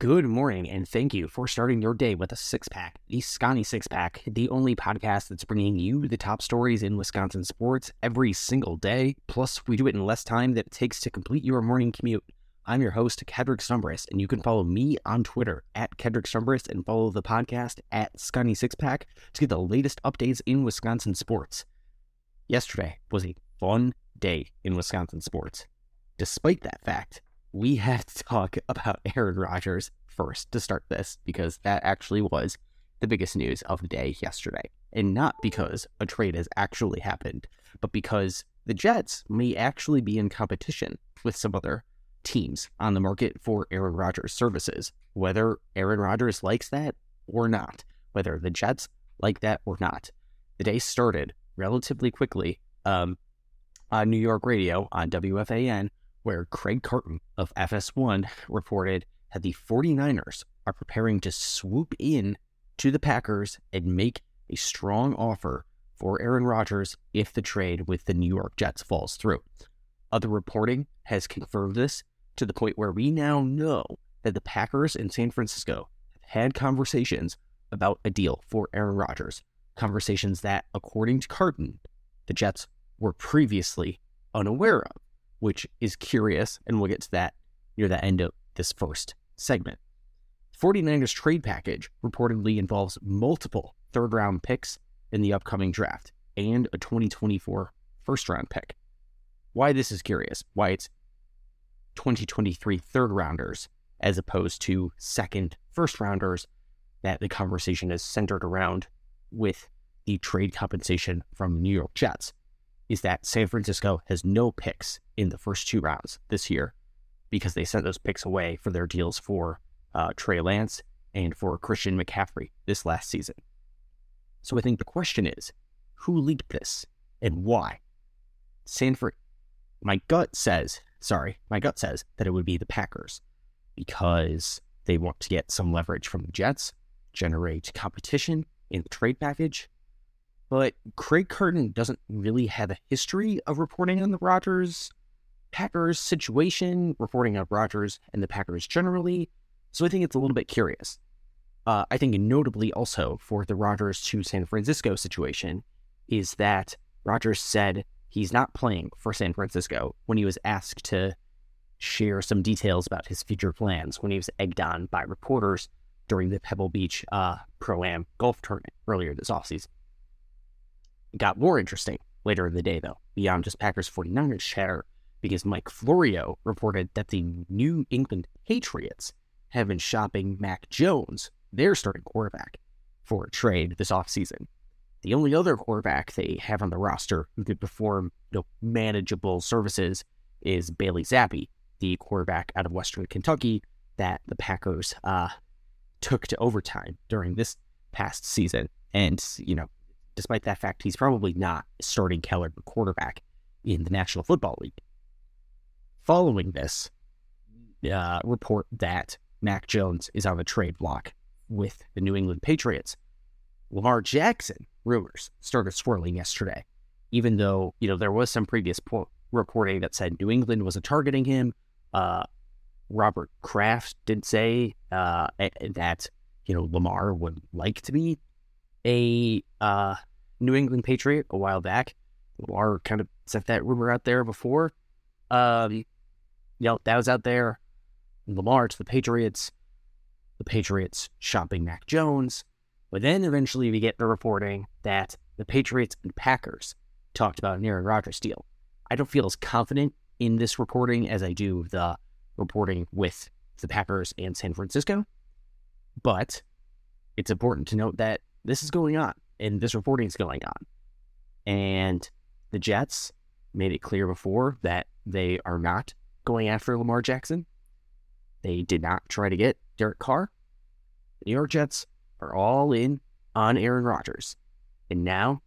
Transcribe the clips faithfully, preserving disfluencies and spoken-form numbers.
Good morning, and thank you for starting your day with a six-pack, the 'Sconnie Six Pack, the only podcast that's bringing you the top stories in Wisconsin sports every single day. Plus, we do it in less time than it takes to complete your morning commute. I'm your host, Kedrick Stumbris, and you can follow me on Twitter at Kedrick Stumbris and follow the podcast at 'Sconnie Six Pack to get the latest updates in Wisconsin sports. Yesterday was a fun day in Wisconsin sports. Despite that fact, we have to talk about Aaron Rodgers first to start this, because that actually was the biggest news of the day yesterday. And not because a trade has actually happened, but because the Jets may actually be in competition with some other teams on the market for Aaron Rodgers' services, whether Aaron Rodgers likes that or not, whether the Jets like that or not. The day started relatively quickly um, on New York radio on W F A N, where Craig Carton of F S one reported that the 49ers are preparing to swoop in to the Packers and make a strong offer for Aaron Rodgers if the trade with the New York Jets falls through. Other reporting has confirmed this to the point where we now know that the Packers in San Francisco have had conversations about a deal for Aaron Rodgers, conversations that, according to Carton, the Jets were previously unaware of, which is curious, and we'll get to that near the end of this first segment. The 49ers trade package reportedly involves multiple third-round picks in the upcoming draft and a twenty twenty-four first-round pick. Why this is curious, why it's twenty twenty-three third-rounders as opposed to second first-rounders that the conversation is centered around with the trade compensation from the New York Jets, is that San Francisco has no picks in the first two rounds this year because they sent those picks away for their deals for uh, Trey Lance and for Christian McCaffrey this last season. So I think the question is, who leaked this and why? Sanford, my gut says, sorry, my gut says that it would be the Packers because they want to get some leverage from the Jets, generate competition in the trade package. But Craig Carton doesn't really have a history of reporting on the Rodgers-Packers situation, reporting on Rodgers and the Packers generally, so I think it's a little bit curious. Uh, I think notably also for the Rodgers to San Francisco situation is that Rodgers said he's not playing for San Francisco when he was asked to share some details about his future plans when he was egged on by reporters during the Pebble Beach uh, Pro-Am golf tournament earlier this offseason. Got more interesting later in the day, though, beyond just Packers 49ers chatter, because Mike Florio reported that the New England Patriots have been shopping Mac Jones, their starting quarterback, for a trade this offseason. The only other quarterback they have on the roster who could perform you know, manageable services is Bailey Zappi, the quarterback out of Western Kentucky that the Packers uh, took to overtime during this past season. And, you know, despite that fact, he's probably not starting caliber quarterback in the National Football League. Following this uh, report that Mac Jones is on the trade block with the New England Patriots, Lamar Jackson rumors started swirling yesterday, even though you know there was some previous po- reporting that said New England wasn't targeting him. Uh, Robert Kraft did say uh, that you know Lamar would like to be a uh, New England Patriot a while back. Lamar kind of sent that rumor out there before. Um, you know, that was out there. Lamar to the Patriots. The Patriots shopping Mac Jones. But then eventually we get the reporting that the Patriots and Packers talked about an Aaron Rodgers deal. I don't feel as confident in this reporting as I do the reporting with the Packers and San Francisco. But it's important to note that this is going on, and this reporting is going on. And the Jets made it clear before that they are not going after Lamar Jackson. They did not try to get Derek Carr. The New York Jets are all in on Aaron Rodgers. And now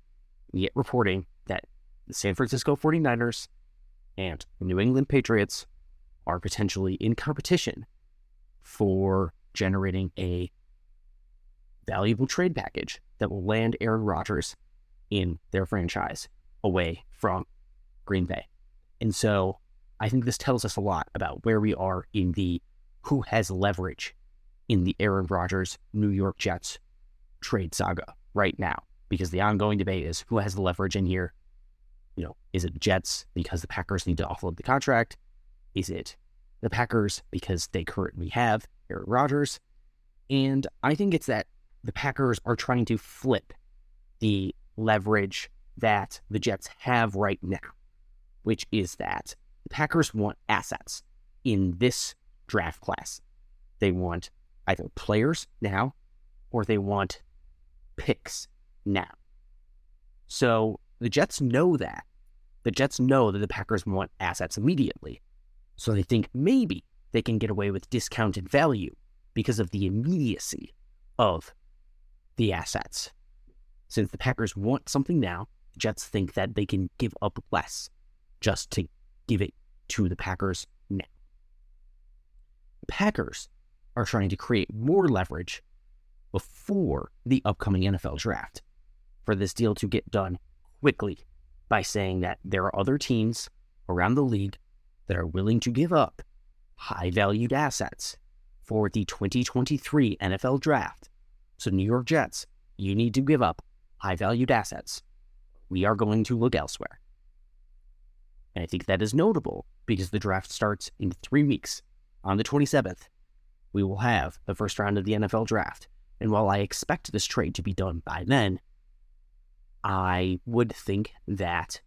we get reporting that the San Francisco 49ers and the New England Patriots are potentially in competition for generating a valuable trade package that will land Aaron Rodgers in their franchise away from Green Bay. And so I think this tells us a lot about where we are in the who has leverage in the Aaron Rodgers, New York Jets trade saga right now, because the ongoing debate is who has the leverage in here. You know, is it Jets because the Packers need to offload the contract? Is it the Packers because they currently have Aaron Rodgers? And I think it's that the Packers are trying to flip the leverage that the Jets have right now, which is that the Packers want assets in this draft class. They want either players now or they want picks now. So the Jets know that. The Jets know that the Packers want assets immediately. So they think maybe they can get away with discounted value because of the immediacy of the assets. Since the Packers want something now, the Jets think that they can give up less just to give it to the Packers now. The Packers are trying to create more leverage before the upcoming N F L draft for this deal to get done quickly by saying that there are other teams around the league that are willing to give up high-valued assets for the twenty twenty-three N F L draft. So New York Jets, you need to give up high-valued assets. We are going to look elsewhere. And I think that is notable because the draft starts in three weeks. On the twenty-seventh, we will have the first round of the N F L draft. And while I expect this trade to be done by then, I would think that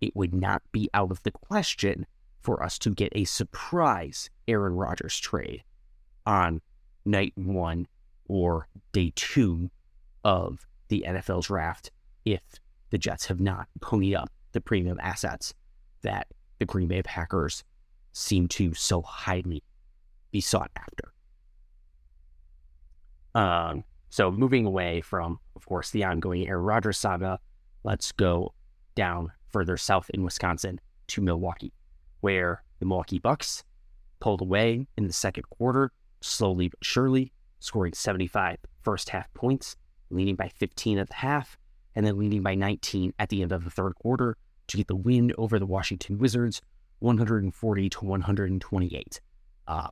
it would not be out of the question for us to get a surprise Aaron Rodgers trade on night one or day two of the N F L draft if the Jets have not ponied up the premium assets that the Green Bay Packers seem to so highly be sought after. Um, so moving away from, of course, the ongoing Aaron Rodgers saga, let's go down further south in Wisconsin to Milwaukee, where the Milwaukee Bucks pulled away in the second quarter, slowly but surely, scoring seventy-five first half points, leading by fifteen at the half, and then leading by nineteen at the end of the third quarter to get the win over the Washington Wizards, one forty to one twenty-eight. Um,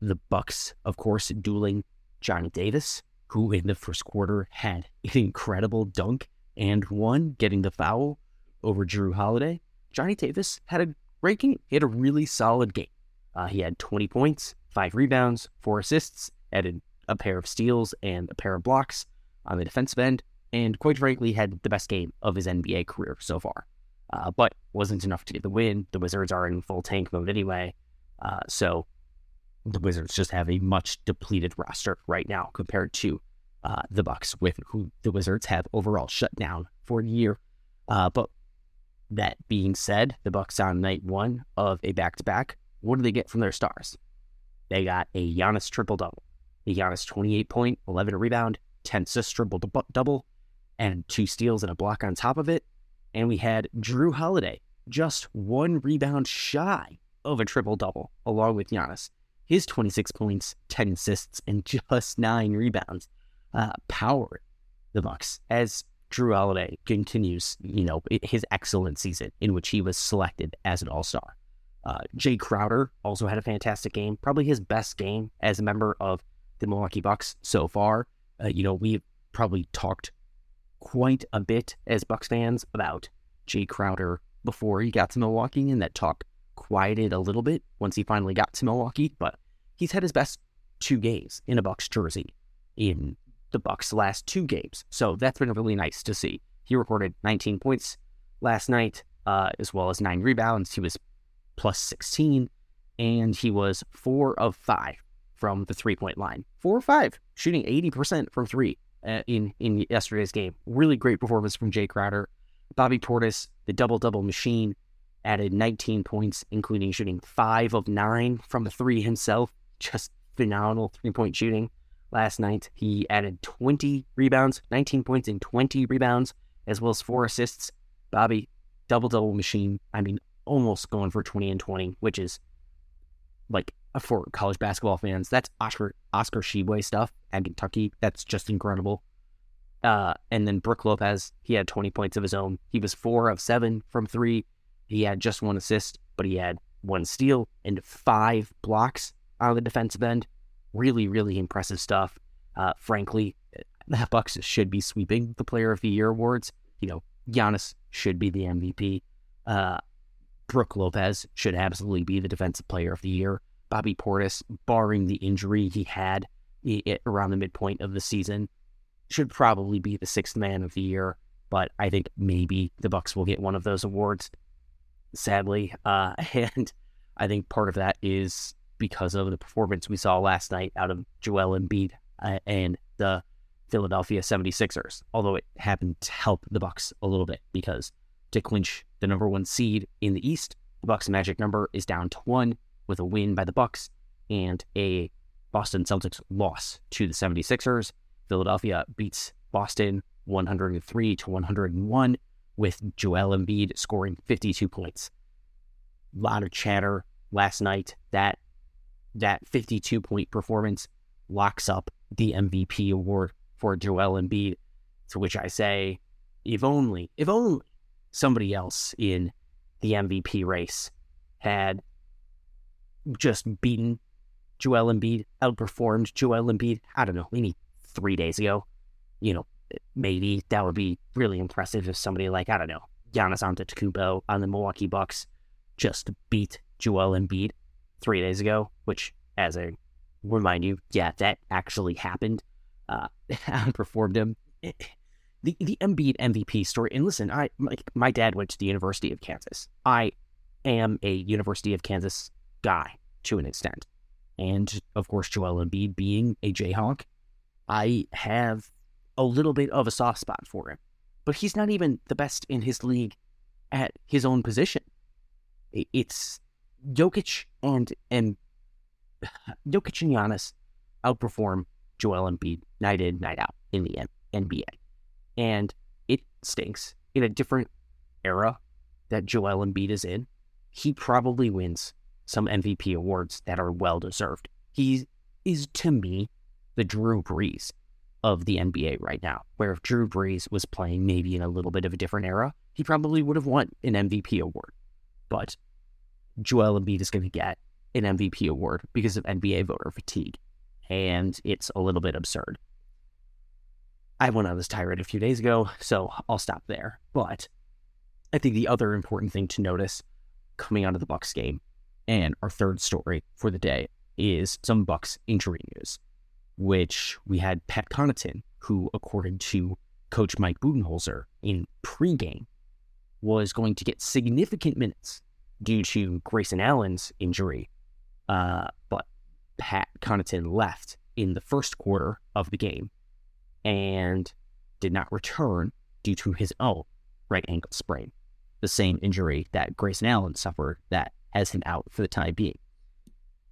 the Bucks, of course, dueling Johnny Davis, who in the first quarter had an incredible dunk and one, getting the foul over Jrue Holiday. Johnny Davis had a great game. He had a really solid game. Uh, he had twenty points, five rebounds, four assists, added a pair of steals and a pair of blocks on the defensive end, and quite frankly had the best game of his N B A career so far. Uh, but wasn't enough to get the win. The Wizards are in full tank mode anyway, uh, so the Wizards just have a much depleted roster right now compared to uh, the Bucks, with who the Wizards have overall shut down for the year. Uh, but that being said, the Bucks on night one of a back-to-back, what do they get from their stars? They got a Giannis triple-double, a Giannis twenty-eight point, eleven rebound, ten assist triple-double, and two steals and a block on top of it. And we had Jrue Holiday, just one rebound shy of a triple-double, along with Giannis. His twenty-six points, ten assists, and just nine rebounds uh, powered the Bucks as Jrue Holiday continues, you know, his excellent season in which he was selected as an All-Star. Uh, Jay Crowder also had a fantastic game, probably his best game as a member of the Milwaukee Bucks so far. Uh, you know, we've probably talked quite a bit as Bucks fans about Jay Crowder before he got to Milwaukee, and that talk quieted a little bit once he finally got to Milwaukee, but he's had his best two games in a Bucks jersey in the Bucks' last two games, so that's been really nice to see. He recorded nineteen points last night, uh, as well as nine rebounds. He was plus sixteen, and he was four of five from the three-point line. Four of five, shooting eighty percent from three uh, in, in yesterday's game. Really great performance from Jay Crowder. Bobby Portis, the double-double machine, added nineteen points, including shooting five of nine from the three himself. Just phenomenal three-point shooting. Last night, he added twenty rebounds, nineteen points and twenty rebounds, as well as four assists. Bobby, double-double machine. I mean, almost going for twenty and twenty, which is, like, for college basketball fans, that's Oscar Oscar Tshiebwe stuff at Kentucky. That's just incredible. Uh, and then Brooke Lopez, he had twenty points of his own. He was four of seven from three. He had just one assist, but he had one steal and five blocks on the defensive end. really, really impressive stuff. Uh, frankly, the Bucks should be sweeping the Player of the Year awards. You know, Giannis should be the M V P. Uh, Brooke Lopez should absolutely be the Defensive Player of the Year. Bobby Portis, barring the injury he had around the midpoint of the season, should probably be the Sixth Man of the Year. But I think maybe the Bucks will get one of those awards, sadly. Uh, and I think part of that is because of the performance we saw last night out of Joel Embiid uh, and the Philadelphia seventy-sixers, although it happened to help the Bucks a little bit, because to clinch the number one seed in the East, the Bucks' magic number is down to one, with a win by the Bucks and a Boston Celtics loss to the seventy-sixers. Philadelphia beats Boston one hundred three to one hundred one, with Joel Embiid scoring fifty-two points. A lot of chatter last night that that fifty-two-point performance locks up the M V P award for Joel Embiid, to which I say, if only, if only somebody else in the M V P race had just beaten Joel Embiid, outperformed Joel Embiid, I don't know, maybe three days ago, you know, maybe that would be really impressive if somebody like, I don't know, Giannis Antetokounmpo on the Milwaukee Bucks just beat Joel Embiid three days ago, which, as I remind you, yeah, that actually happened. Uh, outperformed him. The the Embiid M V P story, and listen, I my, my dad went to the University of Kansas. I am a University of Kansas guy to an extent. And, of course, Joel Embiid being a Jayhawk, I have a little bit of a soft spot for him. But he's not even the best in his league at his own position. It's Jokic and, and Jokic and Giannis outperform Joel Embiid night in, night out in the N B A. And it stinks. In a different era that Joel Embiid is in, he probably wins some M V P awards that are well-deserved. He is, to me, the Drew Brees of the N B A right now, where if Drew Brees was playing maybe in a little bit of a different era, he probably would have won an M V P award. But Joel Embiid is going to get an M V P award because of N B A voter fatigue, and it's a little bit absurd. I went on this tirade a few days ago, so I'll stop there. But I think the other important thing to notice coming out of the Bucks game, and our third story for the day, is some Bucks injury news, which we had Pat Connaughton, who, according to coach Mike Budenholzer in pregame, was going to get significant minutes due to Grayson Allen's injury. Uh, but Pat Connaughton left in the first quarter of the game and did not return due to his own right ankle sprain, the same injury that Grayson Allen suffered that has him out for the time being.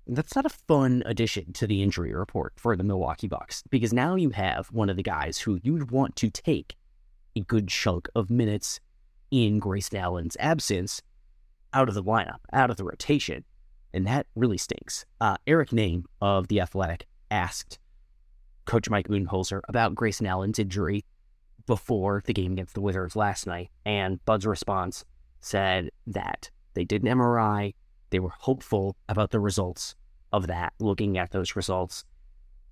That's not a fun addition to the injury report for the Milwaukee Bucks, because now you have one of the guys who you'd want to take a good chunk of minutes in Grayson Allen's absence out of the lineup, out of the rotation. And that really stinks. Uh, Eric Name of The Athletic asked Coach Mike Budenholzer about Grayson Allen's injury before the game against the Wizards last night, and Bud's response said that they did an M R I, they were hopeful about the results of that, looking at those results,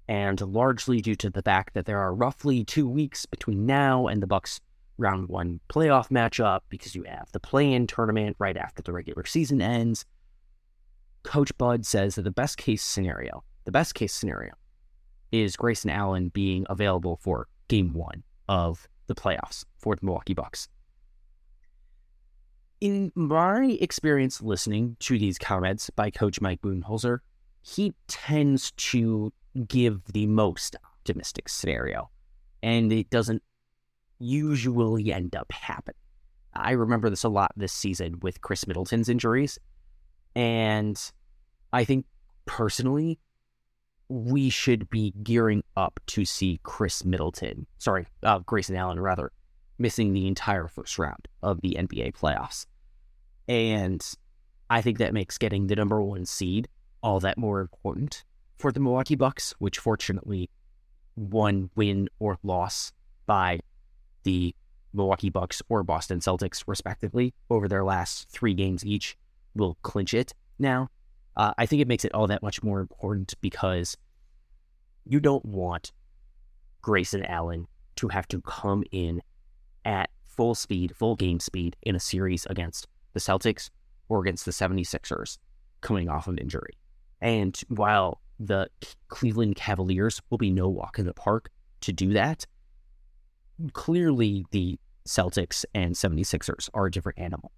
and largely due to the fact that there are roughly two weeks between now and the Bucks' round one playoff matchup, because you have the play-in tournament right after the regular season ends, Coach Bud says that the best case scenario, the best case scenario, is Grayson Allen being available for game one of the playoffs for the Milwaukee Bucks. In my experience listening to these comments by Coach Mike Budenholzer, he tends to give the most optimistic scenario, and it doesn't usually end up happening. I remember this a lot this season with Chris Middleton's injuries. And I think, personally, we should be gearing up to see Chris Middleton, sorry, uh, Grayson Allen, rather, missing the entire first round of the N B A playoffs. And I think that makes getting the number one seed all that more important for the Milwaukee Bucks, which, fortunately, one win or loss by the Milwaukee Bucks or Boston Celtics, respectively, over their last three games each, will clinch it now. Uh, I think it makes it all that much more important because You don't want Grayson Allen to have to come in at full speed, full game speed in a series against the Celtics or against the 76ers coming off of injury. And while the Cleveland Cavaliers will be no walk in the park to do that, clearly the Celtics and 76ers are a different animal.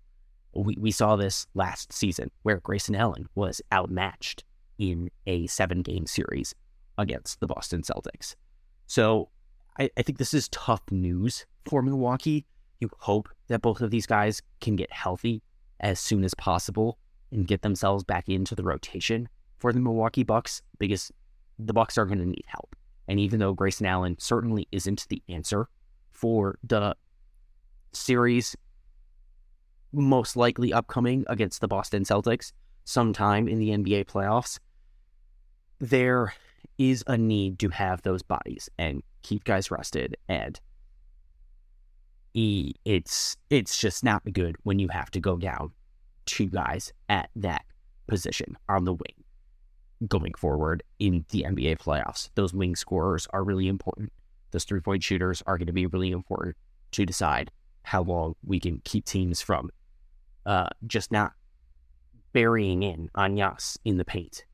We we saw this last season where Grayson Allen was outmatched in a seven-game series against the Boston Celtics. So I, I think this is tough news for Milwaukee. You hope that both of these guys can get healthy as soon as possible and get themselves back into the rotation for the Milwaukee Bucks, because the Bucks are going to need help. And even though Grayson Allen certainly isn't the answer for the series most likely upcoming against the Boston Celtics sometime in the N B A playoffs, there is a need to have those bodies and keep guys rested, and it's it's just not good when you have to go down two guys at that position on the wing going forward in the N B A playoffs. Those wing scorers are really important. Those three-point shooters are going to be really important to decide how long we can keep teams from uh, just not burying in on Giannis in the paint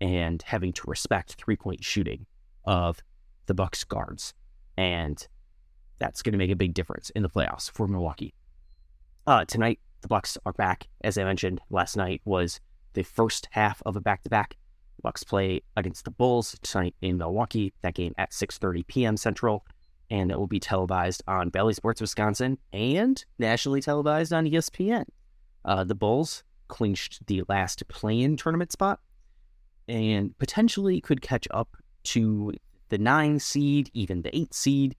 and having to respect three-point shooting of the Bucks guards. And that's going to make a big difference in the playoffs for Milwaukee. Uh, tonight, the Bucks are back. As I mentioned, last night was the first half of a back-to-back. The Bucks play against the Bulls tonight in Milwaukee, that game at six thirty p.m. Central, and it will be televised on Bally Sports Wisconsin and nationally televised on E S P N. Uh, the Bulls clinched the last play-in tournament spot and potentially could catch up to the nine seed, even the eight seed.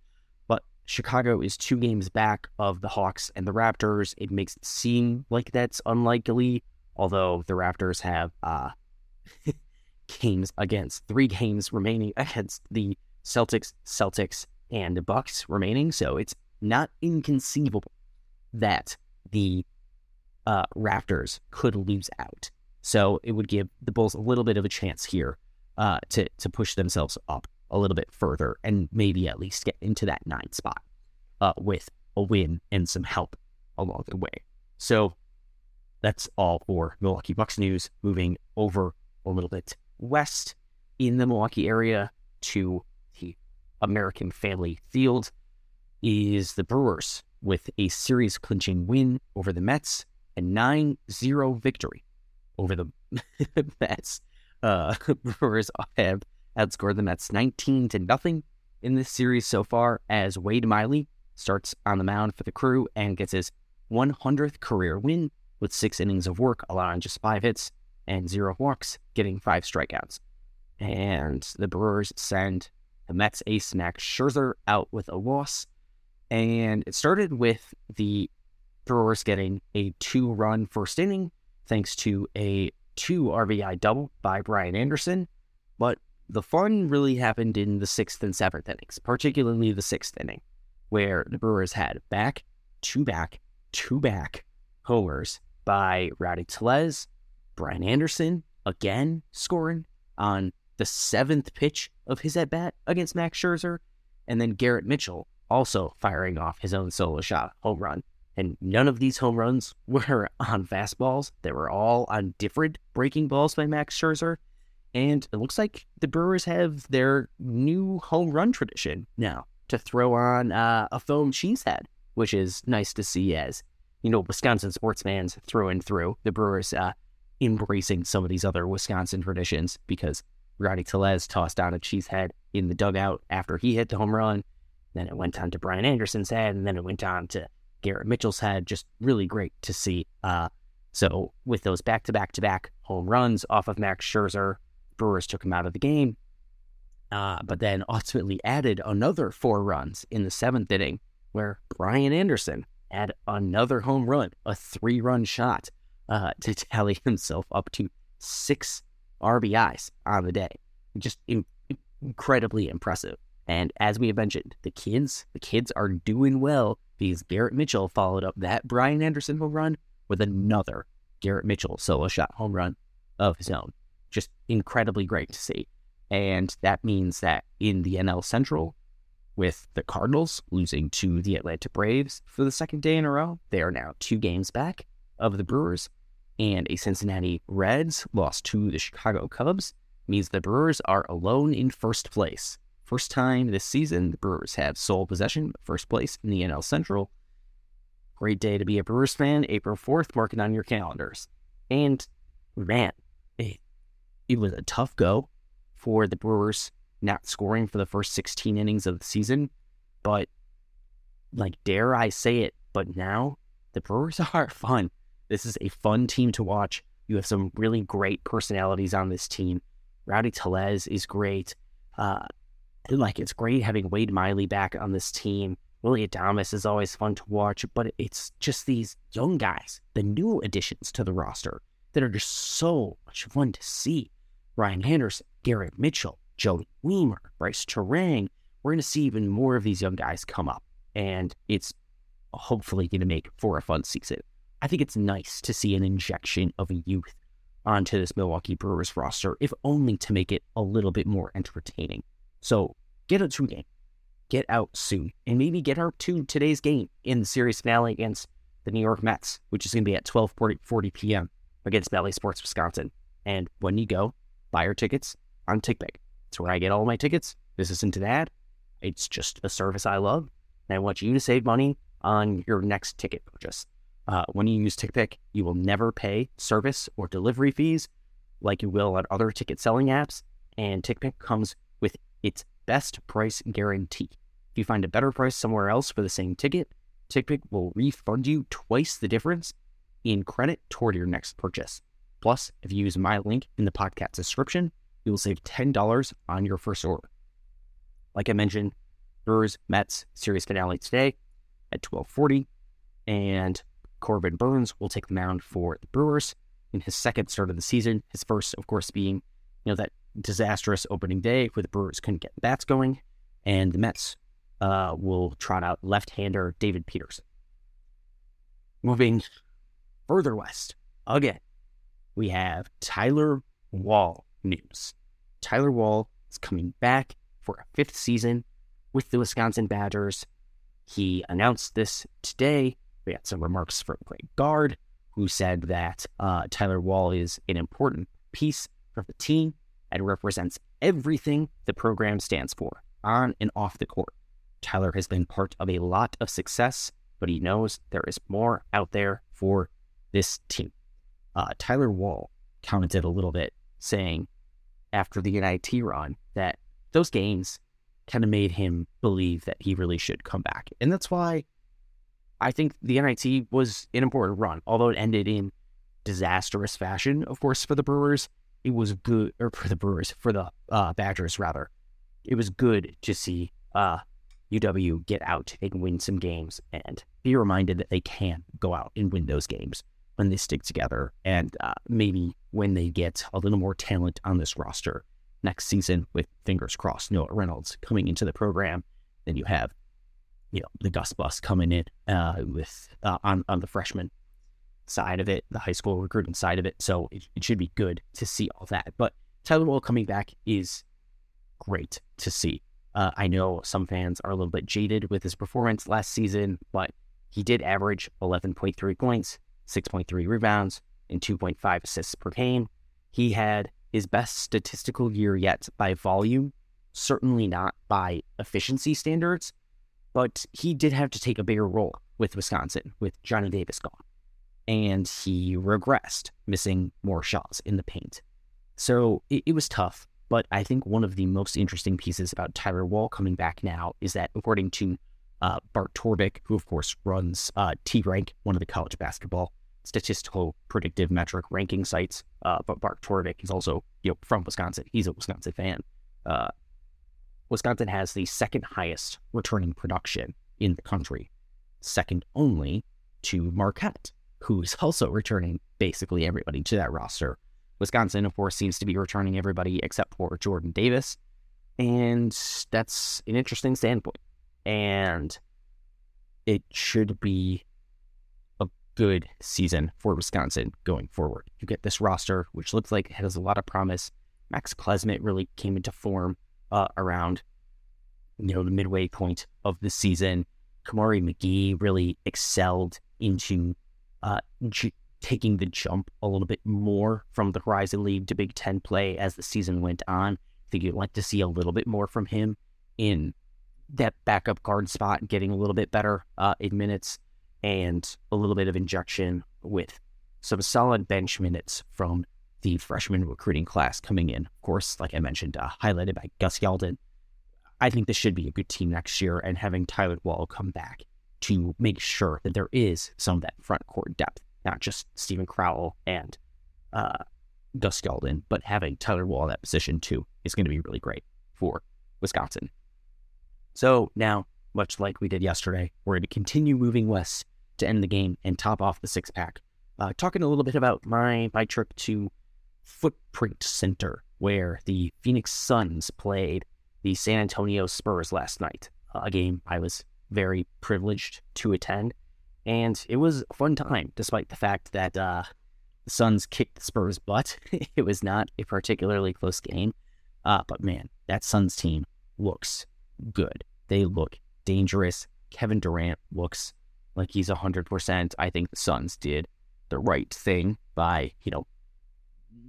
But Chicago is two games back of the Hawks and the Raptors. It makes it seem like that's unlikely, although the Raptors have uh, games against, three games remaining against the Celtics, Celtics, and the Bucks remaining. So it's not inconceivable that the uh, Raptors could lose out. So it would give the Bulls a little bit of a chance here uh, to, to push themselves up a little bit further and maybe at least get into that nine spot uh, with a win and some help along the way. So that's all for Milwaukee Bucks news. Moving over a little bit west in the Milwaukee area to the American Family Field is the Brewers with a series-clinching win over the Mets, a nine zero victory over the Mets. Uh, Brewers have outscored the Mets nineteen to nothing in this series so far, as Wade Miley starts on the mound for the Crew and gets his one hundredth career win with six innings of work, allowing just five hits and zero walks, getting five strikeouts. And the Brewers send the Mets ace Max Scherzer out with a loss. And it started with the Brewers getting a two-run first inning thanks to a two R B I double by Brian Anderson. But the fun really happened in the sixth and seventh innings, particularly the sixth inning, where the Brewers had back, two back, two back homers by Rowdy Tellez. Brian Anderson again scoring on the seventh pitch of his at-bat against Max Scherzer, and then Garrett Mitchell also firing off his own solo shot home run. And none of these home runs were on fastballs. They were all on different breaking balls by Max Scherzer. And it looks like the Brewers have their new home run tradition now to throw on uh, a foam cheese head, which is nice to see as, you know, Wisconsin sportsfans through and through. The Brewers uh, embracing some of these other Wisconsin traditions, because Rowdy Tellez tossed down a cheese head in the dugout after he hit the home run. Then it went on to Brian Anderson's head, and then it went on to Garrett Mitchell's head. Just really great to see. Uh, so with those back-to-back-to-back home runs off of Max Scherzer, Brewers took him out of the game, uh, but then ultimately added another four runs in the seventh inning, where Brian Anderson had another home run, a three-run shot, uh, to tally himself up to six R B Is on the day. Just in- incredibly impressive. And as we have mentioned, the kids, the kids are doing well, because Garrett Mitchell followed up that Brian Anderson home run with another Garrett Mitchell solo shot home run of his own. Just incredibly great to see. And that means that in the N L Central, with the Cardinals losing to the Atlanta Braves for the second day in a row, they are now two games back of the Brewers. And a Cincinnati Reds lost to the Chicago Cubs means the Brewers are alone in first place. First time this season, the Brewers have sole possession, first place in the N L Central. Great day to be a Brewers fan, April fourth, mark it on your calendars. And, man, it, it was a tough go for the Brewers, not scoring for the first sixteen innings of the season. But, like, dare I say it, but now the Brewers are fun. This is a fun team to watch. You have some really great personalities on this team. Rowdy Tellez is great. Uh, like, it's great having Wade Miley back on this team. Willie Adames is always fun to watch, but it's just these young guys, the new additions to the roster, that are just so much fun to see. Brian Anderson, Garrett Mitchell, Joey Weimer, Bryce Terang. We're going to see even more of these young guys come up, and it's hopefully going to make for a fun season. I think it's nice to see an injection of youth onto this Milwaukee Brewers roster, if only to make it a little bit more entertaining. So get a two game, get out soon, and maybe get out to today's game in the series finale against the New York Mets, which is going to be at twelve forty p.m. against Bally Sports Wisconsin. And when you go, buy your tickets on TickPick. That's where I get all my tickets. This isn't an ad. It's just a service I love, and I want you to save money on your next ticket purchase. Uh, when you use TickPick, you will never pay service or delivery fees like you will on other ticket selling apps, and TickPick comes with its best price guarantee. If you find a better price somewhere else for the same ticket, TickPick will refund you twice the difference in credit toward your next purchase. Plus, if you use my link in the podcast description, you will save ten dollars on your first order. Like I mentioned, Brewers Mets series finale today at twelve forty, and Corbin Burnes will take the mound for the Brewers in his second start of the season. His first, of course, being, you know, that disastrous opening day where the Brewers couldn't get bats going, and the Mets uh, will trot out left-hander David Peterson. Moving further west, again, we have Tyler Wahl news. Tyler Wahl is coming back for a fifth season with the Wisconsin Badgers. He announced this today. We had some remarks from Greg Gard, who said that uh, Tyler Wahl is an important piece of the team and represents everything the program stands for, on and off the court. Tyler has been part of a lot of success, but he knows there is more out there for this team. Uh, Tyler Wahl commented a little bit, saying after the N I T run that those games kind of made him believe that he really should come back. And that's why I think the N I T was an important run, although it ended in disastrous fashion, of course, for the Brewers. It was good, or for the Brewers, for the uh, Badgers, rather. It was good to see uh, U W get out and win some games and be reminded that they can go out and win those games when they stick together, and uh, maybe when they get a little more talent on this roster next season, with, fingers crossed, Noah Reynolds coming into the program. Then you have, you know, the Gus Bus coming in uh, with uh, on, on the freshman side of it, the high school recruiting side of it. So it, it should be good to see all that. But Tyler Wahl coming back is great to see. Uh, I know some fans are a little bit jaded with his performance last season, but he did average eleven point three points, six point three rebounds, and two point five assists per game. He had his best statistical year yet by volume, certainly not by efficiency standards, but he did have to take a bigger role with Wisconsin, with Johnny Davis gone, and he regressed, missing more shots in the paint. So it, it was tough, but I think one of the most interesting pieces about Tyler Wahl coming back now is that, according to uh, Bart Torvik, who of course runs uh, T-Rank, one of the college basketball statistical predictive metric ranking sites, uh, but Bart Torvik is also, you know, from Wisconsin. He's a Wisconsin fan. Uh, Wisconsin has the second highest returning production in the country, second only to Marquette, who is also returning basically everybody to that roster. Wisconsin, of course, seems to be returning everybody except for Jordan Davis, and that's an interesting standpoint. And it should be a good season for Wisconsin going forward. You get this roster, which looks like it has a lot of promise, Max Klesmet really came into form uh, around, you know, the midway point of the season. Kamari McGee really excelled into uh, j- taking the jump a little bit more from the Horizon League to Big Ten play as the season went on. I think you'd like to see a little bit more from him in that backup guard spot, getting a little bit better uh, in minutes and a little bit of injection with some solid bench minutes from the freshman recruiting class coming in. Of course, like I mentioned, uh, highlighted by Gus Yaldin. I think this should be a good team next year, and having Tyler Wahl come back to make sure that there is some of that front court depth, not just Steven Crowell and uh, Gus Yaldin, but having Tyler Wahl in that position too is going to be really great for Wisconsin. So now, much like we did yesterday, we're going to continue moving west to end the game and top off the six-pack. Uh, talking a little bit about my, my trip to Footprint Center, where the Phoenix Suns played the San Antonio Spurs last night, a game I was very privileged to attend, and it was a fun time, despite the fact that uh, the Suns kicked the Spurs' butt. It was not a particularly close game, uh, but man, that Suns team looks good. They look dangerous. Kevin Durant looks like he's one hundred percent. I think the Suns did the right thing by, you know,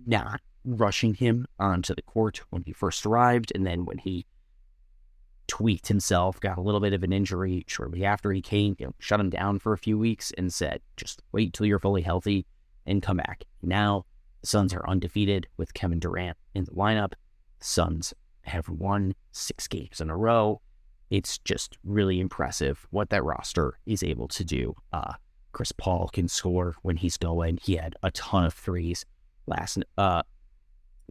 not rushing him onto the court when he first arrived, and then when he tweaked himself, got a little bit of an injury shortly after he came, you know, shut him down for a few weeks and said, just wait till you're fully healthy and come back. Now, the Suns are undefeated with Kevin Durant in the lineup. The Suns have won six games in a row. It's just really impressive what that roster is able to do. Uh, Chris Paul can score when he's going. He had a ton of threes last uh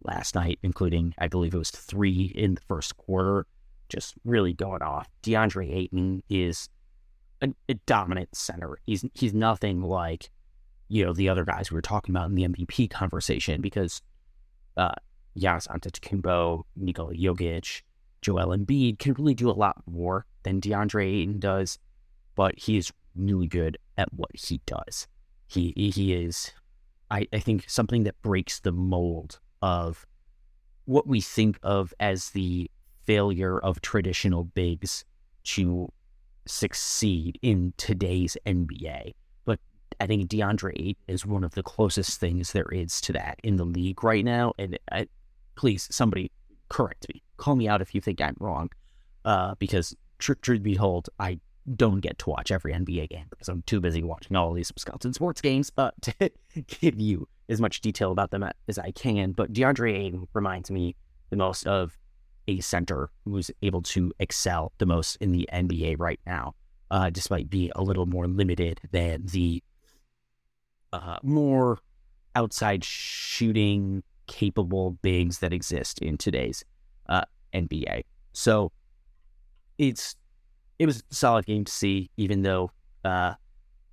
last night, including, I believe it was three in the first quarter, just really going off. DeAndre Ayton is a, a dominant center. He's he's nothing like, you know, the other guys we were talking about in the M V P conversation, because uh, Giannis Antetokounmpo, Nikola Jokic, Joel Embiid can really do a lot more than DeAndre Ayton does, but he is really good at what he does. He he is, I, I think, something that breaks the mold of what we think of as the failure of traditional bigs to succeed in today's N B A. But I think DeAndre Ayton is one of the closest things there is to that in the league right now. And I, please, somebody correct me. Call me out if you think I'm wrong, uh, because truth be told, I don't get to watch every N B A game because I'm too busy watching all these Wisconsin sports games uh, to give you as much detail about them as I can. But DeAndre Ayton reminds me the most of a center who's able to excel the most in the N B A right now, uh, despite being a little more limited than the uh, more outside shooting capable bigs that exist in today's uh, N B A. So it's it was a solid game to see, even though uh,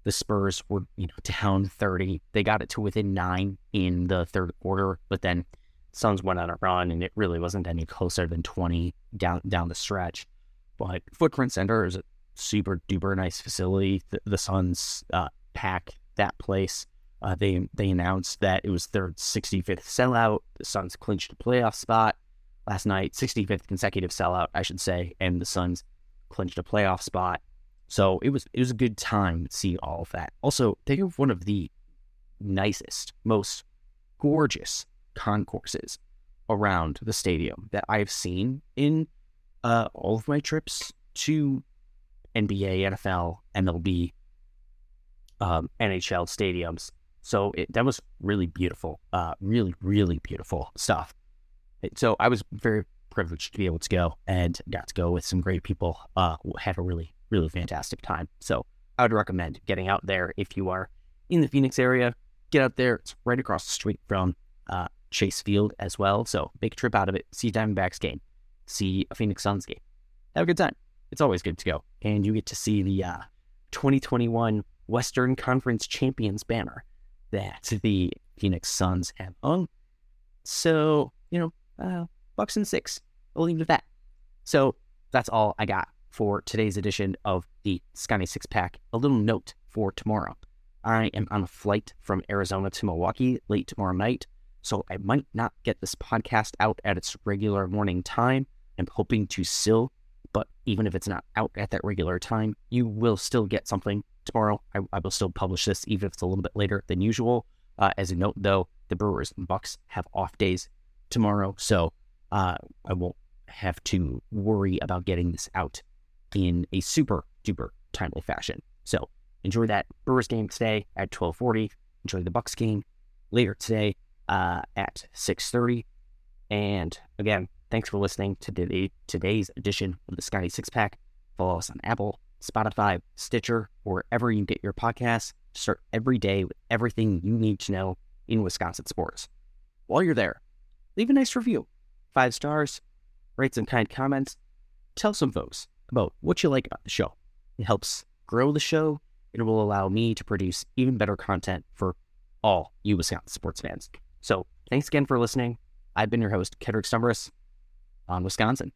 the Spurs were, you know, down thirty. They got it to within nine in the third quarter, but then Suns went on a run, and it really wasn't any closer than twenty down down the stretch. But Footprint Center is a super duper nice facility. The, the Suns uh, pack that place. Uh, they they announced that it was their sixty-fifth sellout. The Suns clinched a playoff spot last night, sixty-fifth consecutive sellout, I should say, and the Suns clinched a playoff spot. So it was it was a good time to see all of that. Also, they have one of the nicest, most gorgeous concourses around the stadium that I've seen in uh, all of my trips to N B A, N F L, M L B, um, N H L stadiums. So it, that was really beautiful, uh, really, really beautiful stuff. So I was very privileged to be able to go, and got to go with some great people. Uh, had a really, really fantastic time. So I would recommend getting out there if you are in the Phoenix area. Get out there; it's right across the street from uh, Chase Field as well. So make a trip out of it. See a Diamondbacks game, see a Phoenix Suns game. Have a good time. It's always good to go, and you get to see the uh, twenty twenty-one Western Conference Champions banner that the Phoenix Suns have on. So you know, uh, Bucks and six. I'll leave it at that. So that's all I got for today's edition of the 'Sconnie Six Pack. A little note for tomorrow. I am on a flight from Arizona to Milwaukee late tomorrow night, so I might not get this podcast out at its regular morning time. I'm hoping to still, but even if it's not out at that regular time, you will still get something tomorrow. I, I will still publish this, even if it's a little bit later than usual. Uh, as a note, though, the Brewers and Bucks have off days tomorrow, so uh, I won't have to worry about getting this out in a super-duper timely fashion. So enjoy that Brewers game today at twelve forty. Enjoy the Bucks game later today uh, at six thirty. And again, thanks for listening to the, today's edition of the 'Sconnie Six Pack. Follow us on Apple, Spotify, Stitcher, wherever you get your podcasts. Start every day with everything you need to know in Wisconsin sports. While you're there, leave a nice review. Five stars, write some kind comments, tell some folks about what you like about the show. It helps grow the show, and it will allow me to produce even better content for all you Wisconsin sports fans. So, thanks again for listening. I've been your host, Kedrick Stumbris, on Wisconsin.